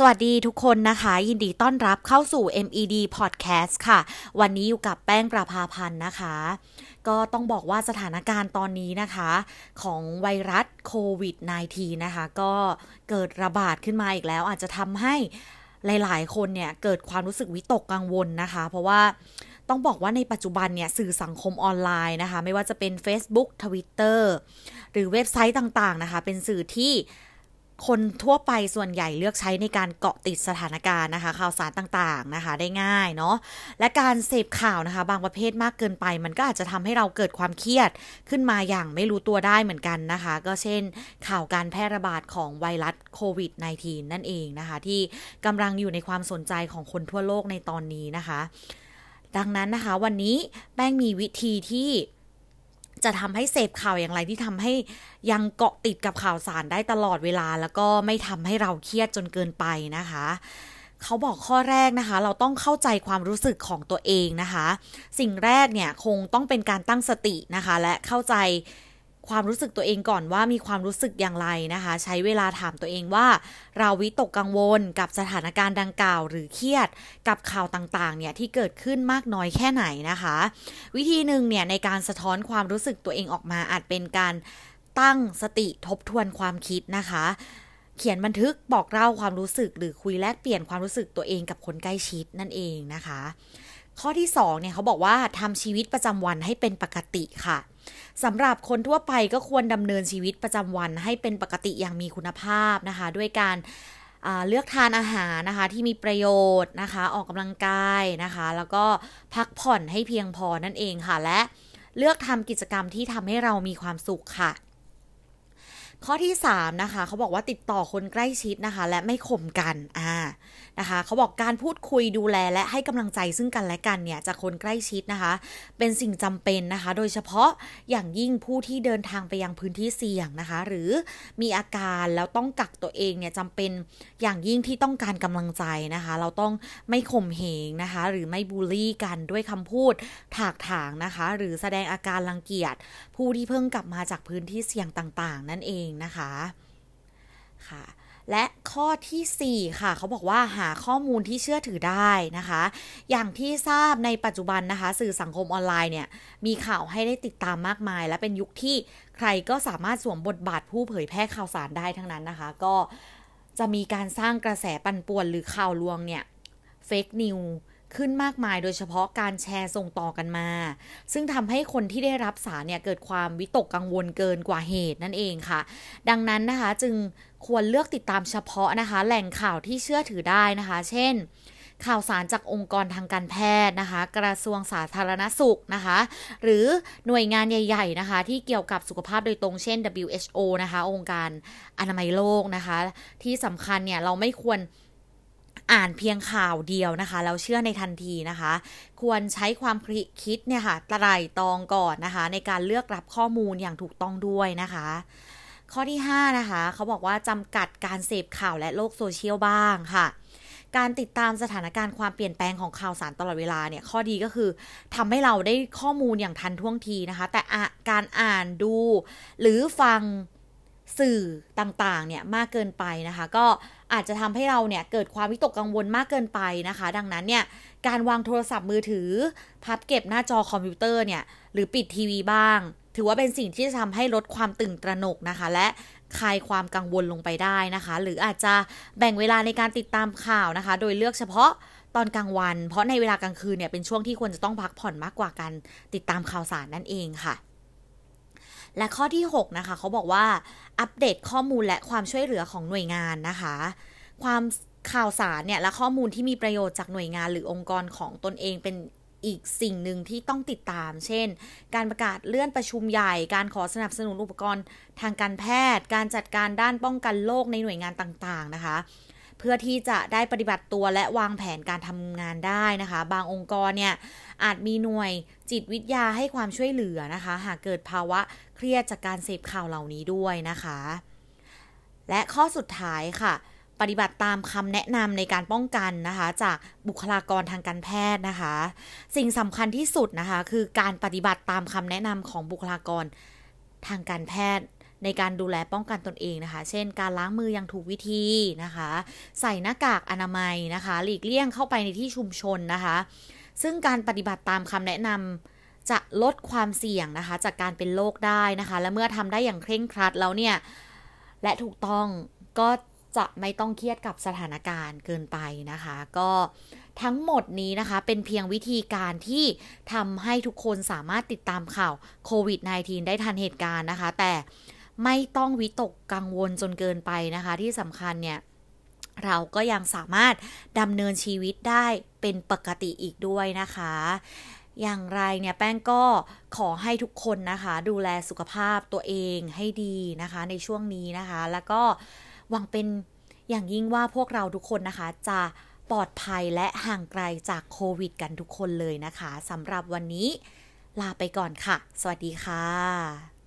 สวัสดีทุกคนนะคะยินดีต้อนรับเข้าสู่ MED Podcast ค่ะวันนี้อยู่กับแป้งประภาพันธ์นะคะก็ต้องบอกว่าสถานการณ์ตอนนี้นะคะของไวรัสโควิด -19 นะคะก็เกิดระบาดขึ้นมาอีกแล้วอาจจะทำให้หลายๆคนเนี่ยเกิดความรู้สึกวิตกกังวลนะคะเพราะว่าต้องบอกว่าในปัจจุบันเนี่ยสื่อสังคมออนไลน์นะคะไม่ว่าจะเป็น Facebook Twitter หรือเว็บไซต์ต่างๆนะคะเป็นสื่อที่คนทั่วไปส่วนใหญ่เลือกใช้ในการเกาะติดสถานการณ์นะคะข่าวสารต่างๆนะคะได้ง่ายเนาะและการเสพข่าวนะคะบางประเภทมากเกินไปมันก็อาจจะทำให้เราเกิดความเครียดขึ้นมาอย่างไม่รู้ตัวได้เหมือนกันนะคะก็เช่นข่าวการแพร่ระบาดของไวรัสโควิด -19 นั่นเองนะคะที่กำลังอยู่ในความสนใจของคนทั่วโลกในตอนนี้นะคะดังนั้นนะคะวันนี้แป้งมีวิธีที่จะทำให้เสพข่าวอย่างไรที่ทำให้ยังเกาะติดกับข่าวสารได้ตลอดเวลาแล้วก็ไม่ทำให้เราเครียดจนเกินไปนะคะเขาบอกข้อแรกนะคะเราต้องเข้าใจความรู้สึกของตัวเองนะคะสิ่งแรกเนี่ยคงต้องเป็นการตั้งสตินะคะและเข้าใจความรู้สึกตัวเองก่อนว่ามีความรู้สึกอย่างไรนะคะใช้เวลาถามตัวเองว่าเราวิตกกังวลกับสถานการณ์ดังกล่าวหรือเครียดกับข่าวต่างๆเนี่ยที่เกิดขึ้นมากน้อยแค่ไหนนะคะวิธีหนึ่งเนี่ยในการสะท้อนความรู้สึกตัวเองออกมาอาจเป็นการตั้งสติทบทวนความคิดนะคะเขียนบันทึกบอกเล่าความรู้สึกหรือคุยแลกเปลี่ยนความรู้สึกตัวเองกับคนใกล้ชิดนั่นเองนะคะข้อที่2เนี่ยเขาบอกว่าทำชีวิตประจำวันให้เป็นปกติค่ะสำหรับคนทั่วไปก็ควรดำเนินชีวิตประจำวันให้เป็นปกติอย่างมีคุณภาพนะคะด้วยการเลือกทานอาหารนะคะที่มีประโยชน์นะคะออกกำลังกายนะคะแล้วก็พักผ่อนให้เพียงพอนั่นเองค่ะและเลือกทำกิจกรรมที่ทำให้เรามีความสุขค่ะข้อที่3นะคะเขาบอกว่าติดต่อคนใกล้ชิดนะคะและไม่ข่มกันนะคะเขาบอกการพูดคุยดูแลและให้กำลังใจซึ่งกันและกันเนี่ยจากคนใกล้ชิดนะคะเป็นสิ่งจำเป็นนะคะโดยเฉพาะอย่างยิ่งผู้ที่เดินทางไปยังพื้นที่เสี่ยงนะคะหรือมีอาการแล้วต้องกักตัวเองเนี่ยจำเป็นอย่างยิ่งที่ต้องการกำลังใจนะคะเราต้องไม่ข่มเหงนะคะหรือไม่บูลลี่กันด้วยคำพูดถากถางนะคะหรือแสดงอาการรังเกียจผู้ที่เพิ่งกลับมาจากพื้นที่เสี่ยงต่างๆนั่นเองนะคะค่ะและข้อที่4ค่ะเขาบอกว่าหาข้อมูลที่เชื่อถือได้นะคะอย่างที่ทราบในปัจจุบันนะคะสื่อสังคมออนไลน์เนี่ยมีข่าวให้ได้ติดตามมากมายและเป็นยุคที่ใครก็สามารถสวมบทบาทผู้เผยแพร่ข่าวสารได้ทั้งนั้นนะคะก็จะมีการสร้างกระแสปั่นป่วนหรือข่าวลวงเนี่ยเฟคนิวขึ้นมากมายโดยเฉพาะการแชร์ส่งต่อกันมาซึ่งทำให้คนที่ได้รับสารเนี่ยเกิดความวิตกกังวลเกินกว่าเหตุนั่นเองค่ะดังนั้นนะคะจึงควรเลือกติดตามเฉพาะนะคะแหล่งข่าวที่เชื่อถือได้นะคะเช่นข่าวสารจากองค์กรทางการแพทย์นะคะกระทรวงสาธารณสุขนะคะหรือหน่วยงานใหญ่ๆนะคะที่เกี่ยวกับสุขภาพโดยตรงเช่น WHO นะคะองค์การอนามัยโลกนะคะที่สำคัญเนี่ยเราไม่ควรอ่านเพียงข่าวเดียวนะคะแล้วเชื่อในทันทีนะคะควรใช้ความคิดเนี่ยค่ะไตร่ตรองก่อนนะคะในการเลือกรับข้อมูลอย่างถูกต้องด้วยนะคะข้อที่5นะคะเขาบอกว่าจำกัดการเสพข่าวและโลกโซเชียลบ้างค่ะการติดตามสถานการณ์ความเปลี่ยนแปลงของข่าวสารตลอดเวลาเนี่ยข้อดีก็คือทำให้เราได้ข้อมูลอย่างทันท่วงทีนะคะแต่การอ่านดูหรือฟังสื่อต่างๆเนี่ยมากเกินไปนะคะก็อาจจะทำให้เราเนี่ยเกิดความวิตกกังวลมากเกินไปนะคะดังนั้นเนี่ยการวางโทรศัพท์มือถือพับเก็บหน้าจอคอมพิวเตอร์เนี่ยหรือปิดทีวีบ้างถือว่าเป็นสิ่งที่จะทำให้ลดความตื่นตระหนกนะคะและคลายความกังวลลงไปได้นะคะหรืออาจจะแบ่งเวลาในการติดตามข่าวนะคะโดยเลือกเฉพาะตอนกลางวันเพราะในเวลากลางคืนเนี่ยเป็นช่วงที่ควรจะต้องพักผ่อนมากกว่าการติดตามข่าวสารนั่นเองค่ะและข้อที่6นะคะเขาบอกว่าอัปเดตข้อมูลและความช่วยเหลือของหน่วยงานนะคะความข่าวสารเนี่ยและข้อมูลที่มีประโยชน์จากหน่วยงานหรือองค์กรของตนเองเป็นอีกสิ่งหนึ่งที่ต้องติดตามเช่นการประกาศเลื่อนประชุมใหญ่การขอสนับสนุนอุปกรณ์ทางการแพทย์การจัดการด้านป้องกันโรคในหน่วยงานต่างๆนะคะเพื่อที่จะได้ปฏิบัติตัวและวางแผนการทำงานได้นะคะบางองค์กรเนี่ยอาจมีหน่วยจิตวิทยาให้ความช่วยเหลือนะคะหากเกิดภาวะเครียดจากการเสพข่าวเหล่านี้ด้วยนะคะและข้อสุดท้ายค่ะปฏิบัติตามคำแนะนำในการป้องกันนะคะจากบุคลากรทางการแพทย์นะคะสิ่งสำคัญที่สุดนะคะคือการปฏิบัติตามคำแนะนำของบุคลากรทางการแพทย์ ในการดูแลป้องกันตนเองนะคะเช่นการล้างมืออย่างถูกวิธีนะคะใส่หน้ากากอนามัยนะคะหลีกเลี่ยงเข้าไปในที่ชุมชนนะคะซึ่งการปฏิบัติตามคำแนะนำจะลดความเสี่ยงนะคะจากการเป็นโรคได้นะคะและเมื่อทำได้อย่างเคร่งครัดแล้วเนี่ยและถูกต้องก็จะไม่ต้องเครียดกับสถานการณ์เกินไปนะคะก็ทั้งหมดนี้นะคะเป็นเพียงวิธีการที่ทำให้ทุกคนสามารถติดตามข่าวโควิด -19 ได้ทันเหตุการณ์นะคะแต่ไม่ต้องวิตกกังวลจนเกินไปนะคะที่สำคัญเนี่ยเราก็ยังสามารถดำเนินชีวิตได้เป็นปกติอีกด้วยนะคะอย่างไรเนี่ยแป้งก็ขอให้ทุกคนนะคะดูแลสุขภาพตัวเองให้ดีนะคะในช่วงนี้นะคะแล้วก็หวังเป็นอย่างยิ่งว่าพวกเราทุกคนนะคะจะปลอดภัยและห่างไกลจากโควิดกันทุกคนเลยนะคะสำหรับวันนี้ลาไปก่อนค่ะสวัสดีค่ะ